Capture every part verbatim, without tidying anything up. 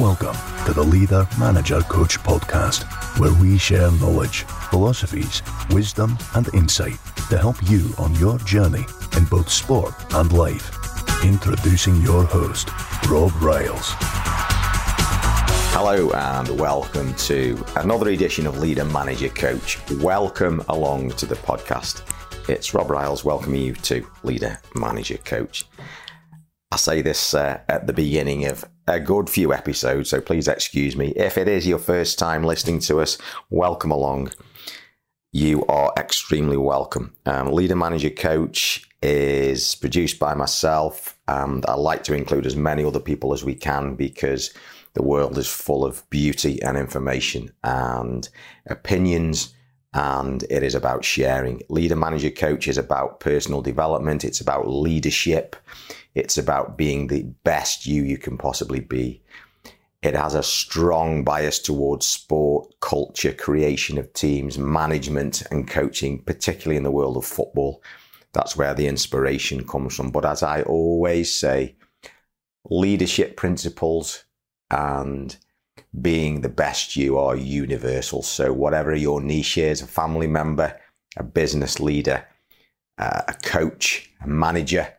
Welcome to the Leader Manager Coach Podcast, where we share knowledge, philosophies, wisdom, and insight to help you on your journey in both sport and life. Introducing your host, Rob Riles. Hello and welcome to another edition of Leader Manager Coach. Welcome along to the podcast. It's Rob Riles welcoming you to Leader Manager Coach. I say this uh, at the beginning of a good few episodes, so please excuse me. If it is your first time listening to us, welcome along. You are extremely welcome. Um, Leader Manager Coach is produced by myself, and I like to include as many other people as we can because the world is full of beauty and information and opinions, and it is about sharing. Leader Manager Coach is about personal development. It's about leadership. It's about being the best you you can possibly be. It has a strong bias towards sport, culture, creation of teams, management and coaching, particularly in the world of football. That's where the inspiration comes from. But as I always say, leadership principles and being the best you are universal. So whatever your niche is, a family member, a business leader, uh, a coach, a manager,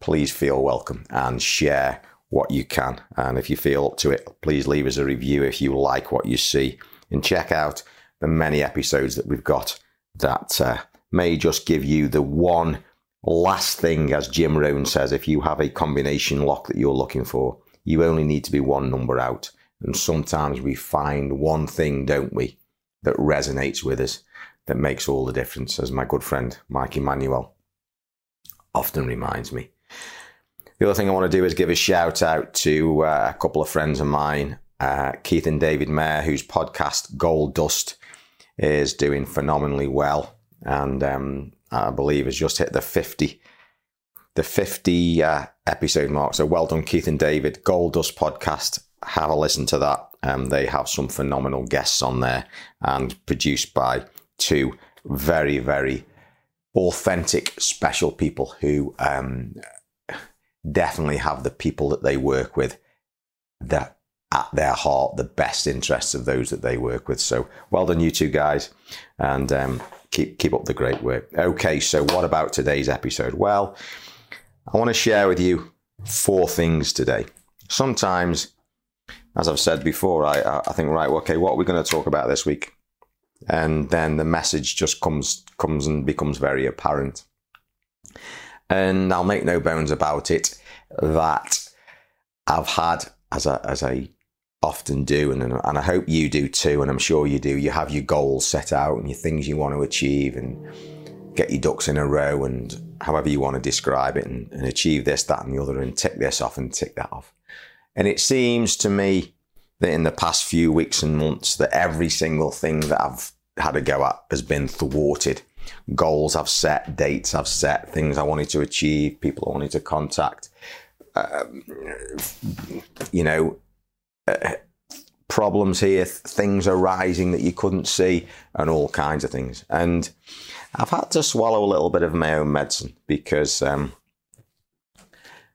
please feel welcome and share what you can. And if you feel up to it, please leave us a review if you like what you see. And check out the many episodes that we've got that uh, may just give you the one last thing. As Jim Rohn says, if you have a combination lock that you're looking for, you only need to be one number out. And sometimes we find one thing, don't we, that resonates with us, that makes all the difference, as my good friend Mike Emmanuel often reminds me. The other thing I want to do is give a shout out to uh, a couple of friends of mine, uh, Keith and David Mayer, whose podcast Gold Dust is doing phenomenally well, and um, I believe has just hit the fifty, the fifty uh, episode mark. So well done, Keith and David. Gold Dust podcast. Have a listen to that. Um, they have some phenomenal guests on there, and produced by two very, very authentic, special people who. Um, definitely have the people that they work with that at their heart, the best interests of those that they work with. So well done, you two guys, and um, keep keep up the great work. Okay, so what about today's episode? Well, I want to share with you four things today. Sometimes, as I've said before, I, I think, right, okay, what are we going to talk about this week? And then the message just comes comes and becomes very apparent. And I'll make no bones about it that I've had, as I, as I often do, and, and I hope you do too, and I'm sure you do, you have your goals set out and your things you want to achieve and get your ducks in a row and however you want to describe it, and, and achieve this, that and the other, and tick this off and tick that off. And it seems to me that in the past few weeks and months that every single thing that I've had a go at has been thwarted. Goals I've set, dates I've set, things I wanted to achieve, people I wanted to contact, um, you know, uh, problems here, th- things arising that you couldn't see, and all kinds of things. And I've had to swallow a little bit of my own medicine because, um,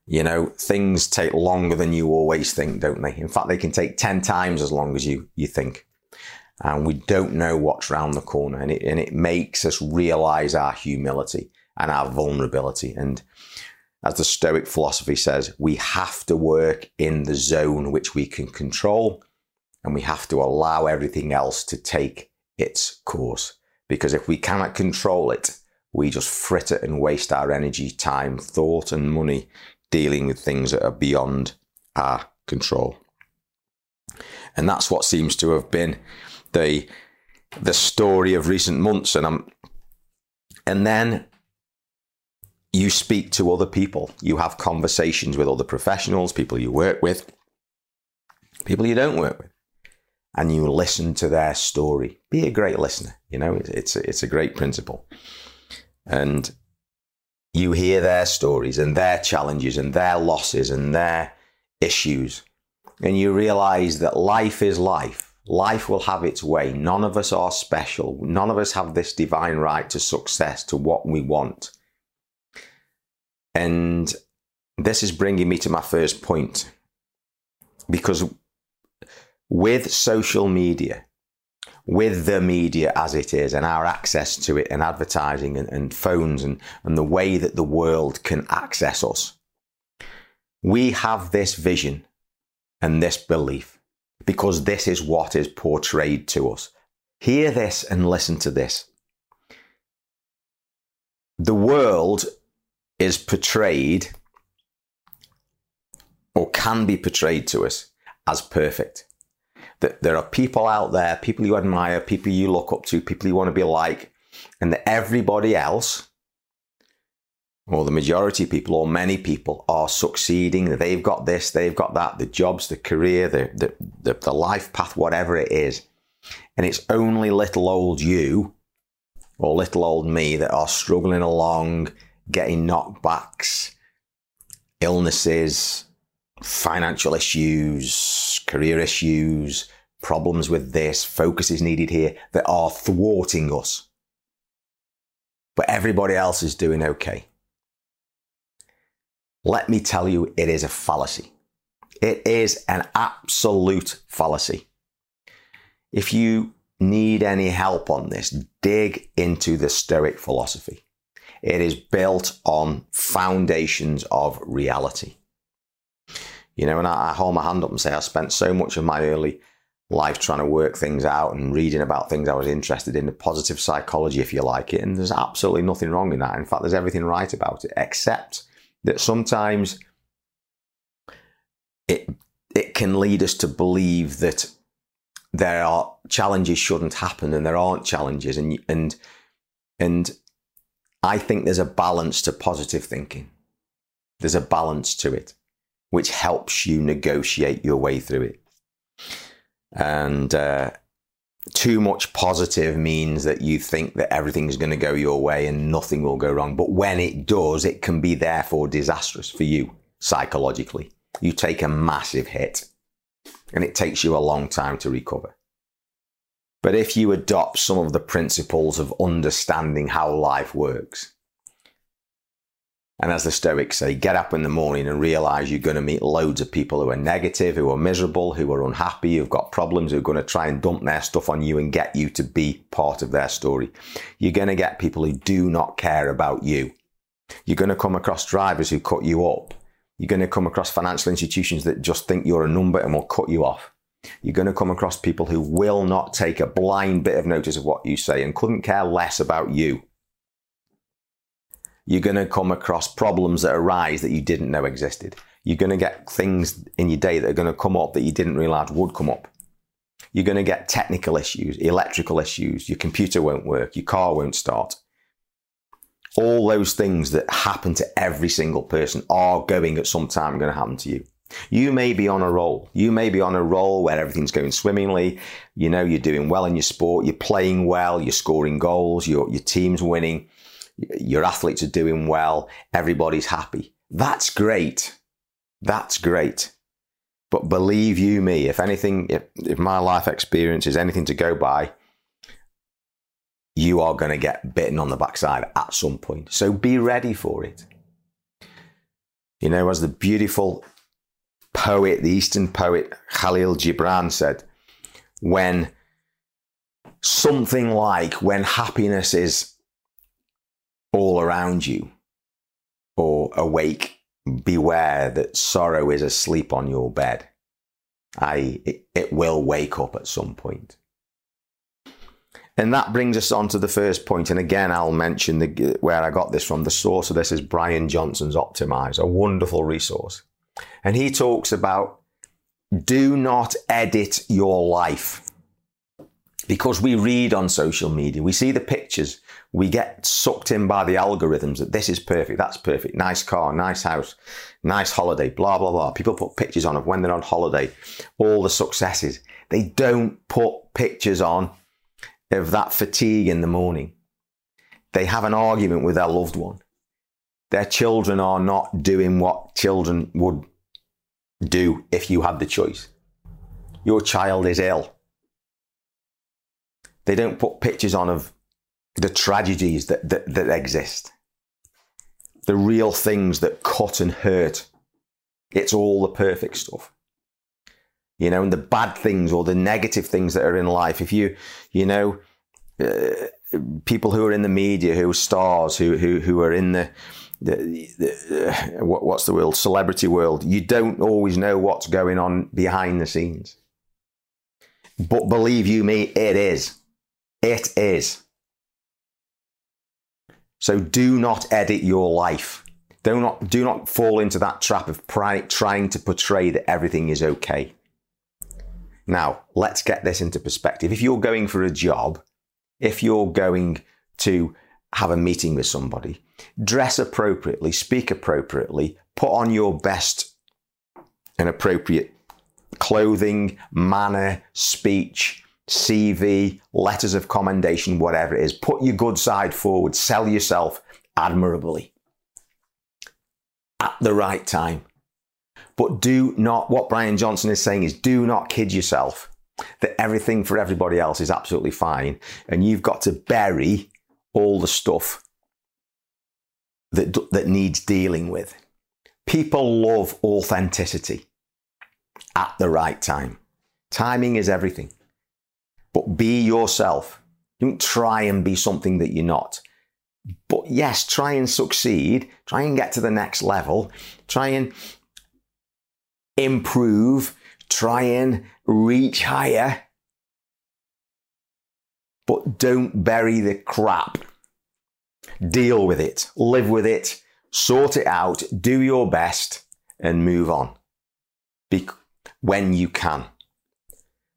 you know, things take longer than you always think, don't they? In fact, they can take ten times as long as you, you think. And we don't know what's round the corner, and it and it makes us realize our humility and our vulnerability. And as the Stoic philosophy says, we have to work in the zone which we can control, and we have to allow everything else to take its course. Because if we cannot control it, we just fritter and waste our energy, time, thought, and money dealing with things that are beyond our control. And that's what seems to have been the the story of recent months. And I'm, and then you speak to other people, you have conversations with other professionals, people you work with, people you don't work with, and you listen to their story. Be a great listener, you know, it's it's a, it's a great principle. And you hear their stories and their challenges and their losses and their issues, and you realize that life is life. Life will have its way. None of us are special. None of us have this divine right to success, to what we want. And this is bringing me to my first point, because with social media, with the media as it is and our access to it and advertising and, and phones and, and the way that the world can access us, we have this vision and this belief because this is what is portrayed to us. Hear this and listen to this. The world is portrayed or can be portrayed to us as perfect. That there are people out there, people you admire, people you look up to, people you want to be like, and that everybody else, or the majority of people, or many people, are succeeding. They've got this, they've got that, the jobs, the career, the the, the, the life path, whatever it is. And it's only little old you or little old me that are struggling along, getting knockbacks, illnesses, financial issues, career issues, problems with this, focus is needed here, that are thwarting us. But everybody else is doing okay. Let me tell you, it is a fallacy. It is an absolute fallacy. If you need any help on this, dig into the Stoic philosophy. It is built on foundations of reality. You know, and I, I hold my hand up and say I spent so much of my early life trying to work things out and reading about things I was interested in, the positive psychology, if you like it, and there's absolutely nothing wrong in that. In fact, there's everything right about it, except that sometimes it it can lead us to believe that there are challenges shouldn't happen and there aren't challenges. And and and I think there's a balance to positive thinking. There's a balance to it, which helps you negotiate your way through it. And uh, too much positive means that you think that everything's going to go your way and nothing will go wrong. But when it does, it can be therefore disastrous for you psychologically. You take a massive hit. And it takes you a long time to recover. But if you adopt some of the principles of understanding how life works, and as the Stoics say, get up in the morning and realize you're going to meet loads of people who are negative, who are miserable, who are unhappy, who've got problems, who are going to try and dump their stuff on you and get you to be part of their story. You're going to get people who do not care about you. You're going to come across drivers who cut you up. You're going to come across financial institutions that just think you're a number and will cut you off. You're going to come across people who will not take a blind bit of notice of what you say and couldn't care less about you. You're going to come across problems that arise that you didn't know existed. You're going to get things in your day that are going to come up that you didn't realize would come up. You're going to get technical issues, electrical issues. Your computer won't work. Your car won't start. All those things that happen to every single person are going at some time going to happen to you. You may be on a roll. You may be on a roll where everything's going swimmingly. You know, you're doing well in your sport. You're playing well. You're scoring goals. Your, your team's winning. Your athletes are doing well. Everybody's happy. That's great. That's great. But believe you me, if anything, if, if my life experience is anything to go by, you are going to get bitten on the backside at some point. So be ready for it. You know, as the beautiful poet, the Eastern poet Khalil Gibran said, when something like when happiness is all around you or awake, beware that sorrow is asleep on your bed. I, it, it will wake up at some point. And that brings us on to the first point. And again, I'll mention the, where I got this from. The source of this is Brian Johnson's Optimize, a wonderful resource. And he talks about do not edit your life. Because we read on social media, we see the pictures, we get sucked in by the algorithms that this is perfect, that's perfect, nice car, nice house, nice holiday, blah, blah, blah. People put pictures on of when they're on holiday, all the successes. They don't put pictures on of that fatigue in the morning. They have an argument with their loved one. Their children are not doing what children would do if you had the choice. Your child is ill. They don't put pictures on of the tragedies that, that, that exist. The real things that cut and hurt. It's all the perfect stuff. you know, and the bad things or the negative things that are in life. If you, you know, uh, people who are in the media, who are stars, who who who are in the, the, the uh, what, what's the world, celebrity world, you don't always know what's going on behind the scenes. But believe you me, it is. It is. So do not edit your life. Do not, do not fall into that trap of pri- trying to portray that everything is okay. Now, let's get this into perspective. If you're going for a job, if you're going to have a meeting with somebody, dress appropriately, speak appropriately, put on your best and appropriate clothing, manner, speech, C V, letters of commendation, whatever it is. Put your good side forward, sell yourself admirably at the right time. But do not, what Brian Johnson is saying is, do not kid yourself that everything for everybody else is absolutely fine, and you've got to bury all the stuff that that needs dealing with. People love authenticity at the right time. Timing is everything. But be yourself. Don't try and be something that you're not. But yes, try and succeed. Try and get to the next level. Try and improve. Try and reach higher. But don't bury the crap. Deal with it. Live with it. Sort it out. Do your best and move on. Be- when you can.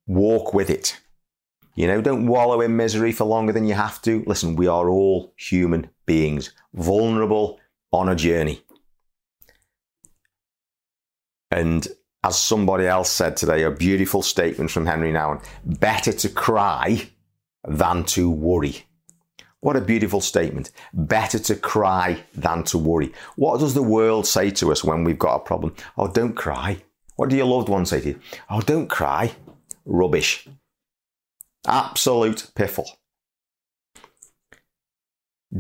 Walk with it. You know, don't wallow in misery for longer than you have to. Listen, we are all human beings, vulnerable, on a journey. And as somebody else said today, a beautiful statement from Henry Nowen, better to cry than to worry. What a beautiful statement. Better to cry than to worry. What does the world say to us when we've got a problem? Oh, don't cry. What do your loved ones say to you? Oh, don't cry. Rubbish. Absolute piffle.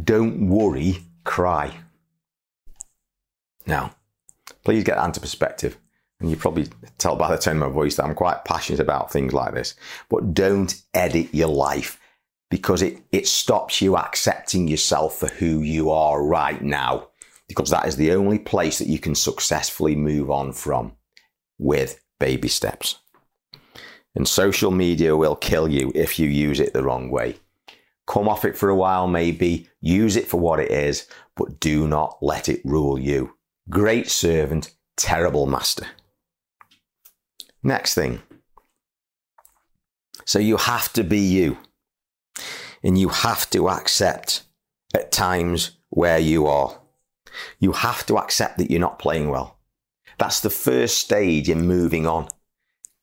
Don't worry, cry. Now, please get that into perspective. And you probably tell by the tone of my voice that I'm quite passionate about things like this. But don't edit your life, because it, it stops you accepting yourself for who you are right now. Because that is the only place that you can successfully move on from, with baby steps. And social media will kill you if you use it the wrong way. Come off it for a while, maybe. Use it for what it is, but do not let it rule you. Great servant, terrible master. Next thing. So you have to be you. And you have to accept at times where you are. You have to accept that you're not playing well. That's the first stage in moving on.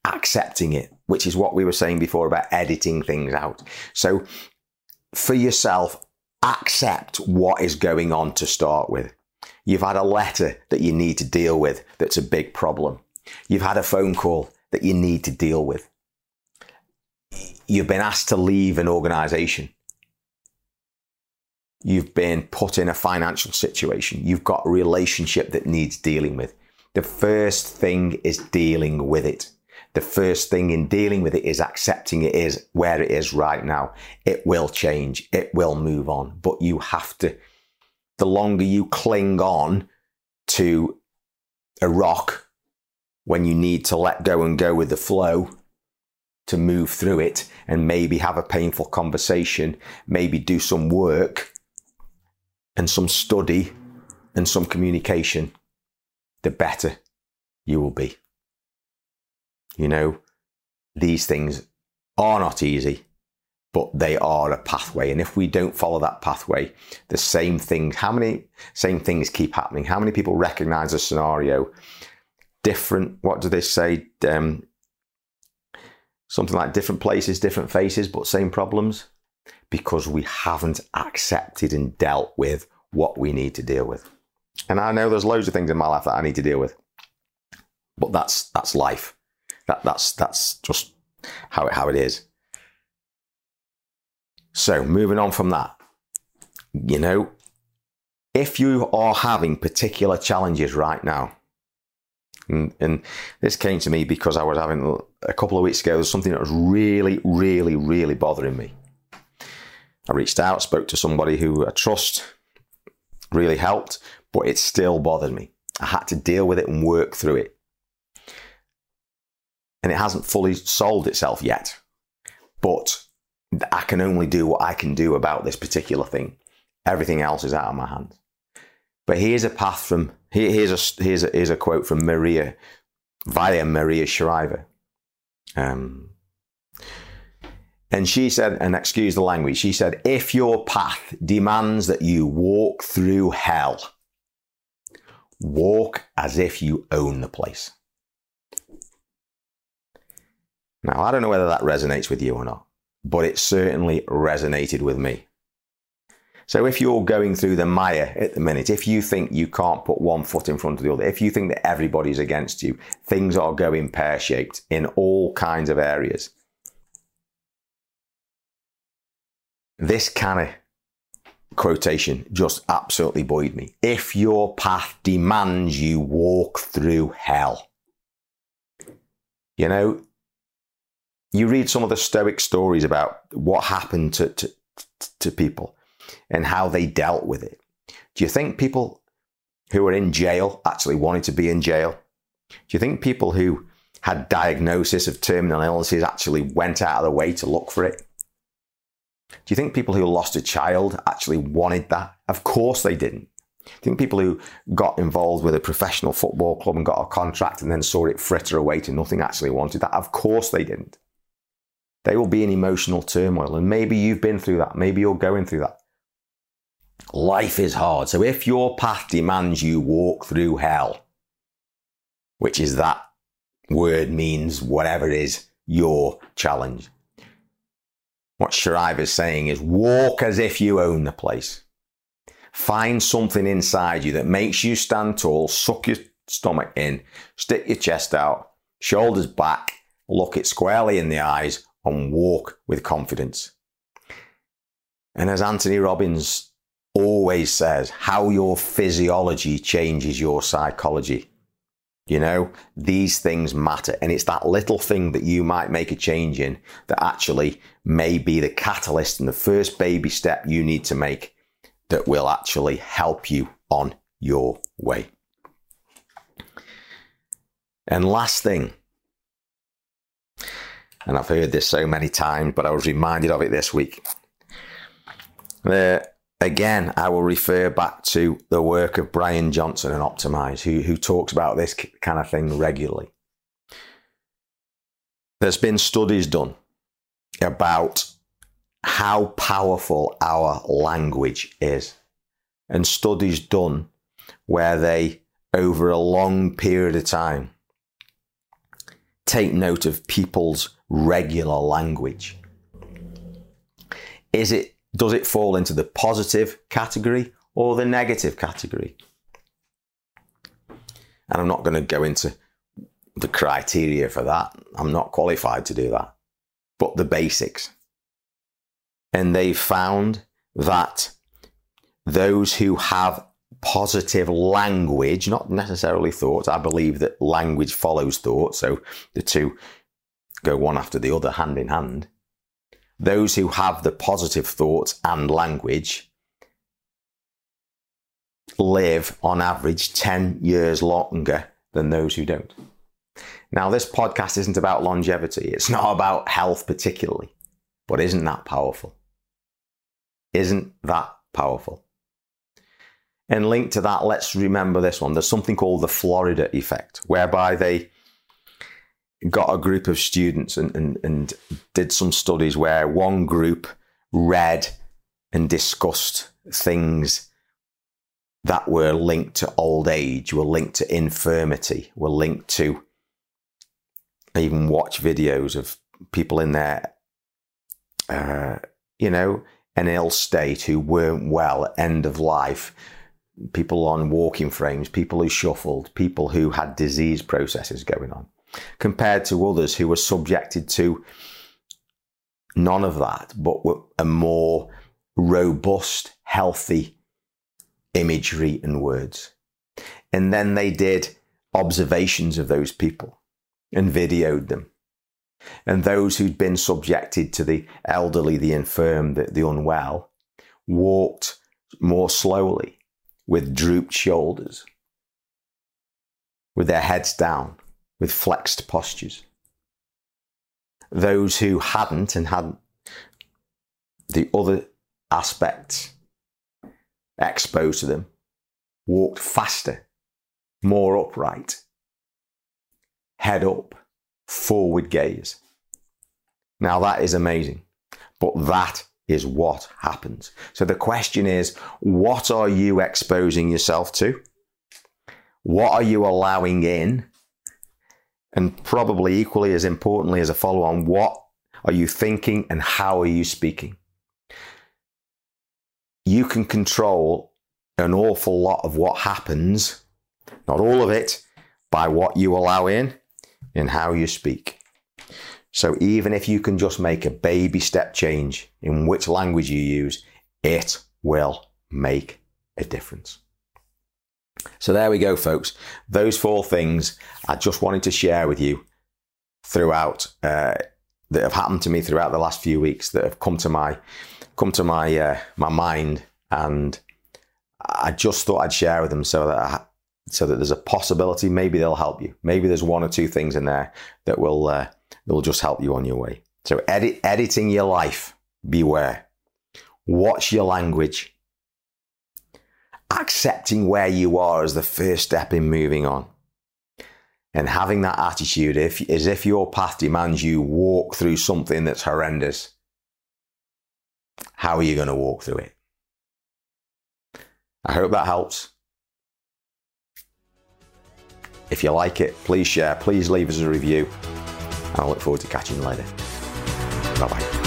Accepting it, which is what we were saying before about editing things out. So for yourself, accept what is going on to start with. You've had a letter that you need to deal with that's a big problem. You've had a phone call that you need to deal with. You've been asked to leave an organisation. You've been put in a financial situation. You've got a relationship that needs dealing with. The first thing is dealing with it. The first thing in dealing with it is accepting it is where it is right now. It will change. It will move on. But you have to, the longer you cling on to a rock when you need to let go and go with the flow to move through it, and maybe have a painful conversation, maybe do some work and some study and some communication, the better you will be. You know, these things are not easy, but they are a pathway. And if we don't follow that pathway, the same things, how many same things keep happening? How many people recognize a scenario? Different, what do they say? Um, something like different places, different faces, but same problems. Because we haven't accepted and dealt with what we need to deal with. And I know there's loads of things in my life that I need to deal with, but that's that's life. That, that's that's just how it, how it is. So moving on from that, you know, if you are having particular challenges right now, And, and this came to me because I was having, a couple of weeks ago, there was something that was really, really, really bothering me. I reached out, spoke to somebody who I trust, really helped, but it still bothered me. I had to deal with it and work through it. And it hasn't fully solved itself yet. But I can only do what I can do about this particular thing. Everything else is out of my hands. But here's a path from, here, here's, a, here's, a, here's a quote from Maria, via Maria Shriver. Um, and she said, and excuse the language, she said, if your path demands that you walk through hell, walk as if you own the place. Now, I don't know whether that resonates with you or not, but it certainly resonated with me. So if you're going through the mire at the minute, if you think you can't put one foot in front of the other, if you think that everybody's against you, things are going pear-shaped in all kinds of areas. This kind of quotation just absolutely buoyed me. If your path demands you walk through hell. You know, you read some of the Stoic stories about what happened to, to, to people and how they dealt with it. Do you think people who are in jail actually wanted to be in jail? Do you think people who had diagnosis of terminal illnesses actually went out of their way to look for it? Do you think people who lost a child actually wanted that? Of course they didn't. Do you think people who got involved with a professional football club and got a contract and then saw it fritter away to nothing actually wanted that? Of course they didn't. They will be in emotional turmoil, and maybe you've been through that. Maybe you're going through that. Life is hard. So if your path demands you walk through hell, which is that word means whatever it is, your challenge. What Shriver is saying is walk as if you own the place. Find something inside you that makes you stand tall, suck your stomach in, stick your chest out, shoulders back, look it squarely in the eyes and walk with confidence. And as Anthony Robbins always says, how your physiology changes your psychology. You know, these things matter. And it's that little thing that you might make a change in that actually may be the catalyst and the first baby step you need to make that will actually help you on your way. And last thing, and I've heard this so many times, but I was reminded of it this week. The Again, I will refer back to the work of Brian Johnson and Optimize, who, who talks about this kind of thing regularly. There's been studies done about how powerful our language is, and studies done where they, over a long period of time, take note of people's regular language. Is it Does it fall into the positive category or the negative category? And I'm not going to go into the criteria for that. I'm not qualified to do that. But the basics. And they found that those who have positive language, not necessarily thoughts. I believe that language follows thought. So the two go one after the other, hand in hand. Those who have the positive thoughts and language live on average ten years longer than those who don't. Now, this podcast isn't about longevity. It's not about health particularly, but isn't that powerful? Isn't that powerful? And linked to that, let's remember this one. There's something called the Florida effect, whereby they got a group of students and, and, and did some studies where one group read and discussed things that were linked to old age, were linked to infirmity, were linked to, I even watch videos of people in their, uh, you know, an ill state who weren't well at end of life, people on walking frames, people who shuffled, people who had disease processes going on, compared to others who were subjected to none of that, but were a more robust, healthy imagery and words. And then they did observations of those people and videoed them. And those who'd been subjected to the elderly, the infirm, the, the unwell, walked more slowly with drooped shoulders, with their heads down, with flexed postures. Those who hadn't and hadn't the other aspects exposed to them walked faster, more upright, head up, forward gaze. Now that is amazing, but that is what happens. So the question is, what are you exposing yourself to? What are you allowing in? And probably equally as importantly as a follow-on, what are you thinking and how are you speaking? You can control an awful lot of what happens, not all of it, by what you allow in and how you speak. So even if you can just make a baby step change in which language you use, it will make a difference. So there we go, folks. Those four things I just wanted to share with you throughout uh, that have happened to me throughout the last few weeks, that have come to my come to my uh, my mind, and I just thought I'd share with them so that I, so that there's a possibility maybe they'll help you. Maybe there's one or two things in there that will uh, that will just help you on your way. So edit editing your life. Beware. Watch your language. Accepting where you are is the first step in moving on. And having that attitude if, as if your path demands you walk through something that's horrendous. How are you going to walk through it? I hope that helps. If you like it, please share, please leave us a review. And I look forward to catching you later. Bye-bye.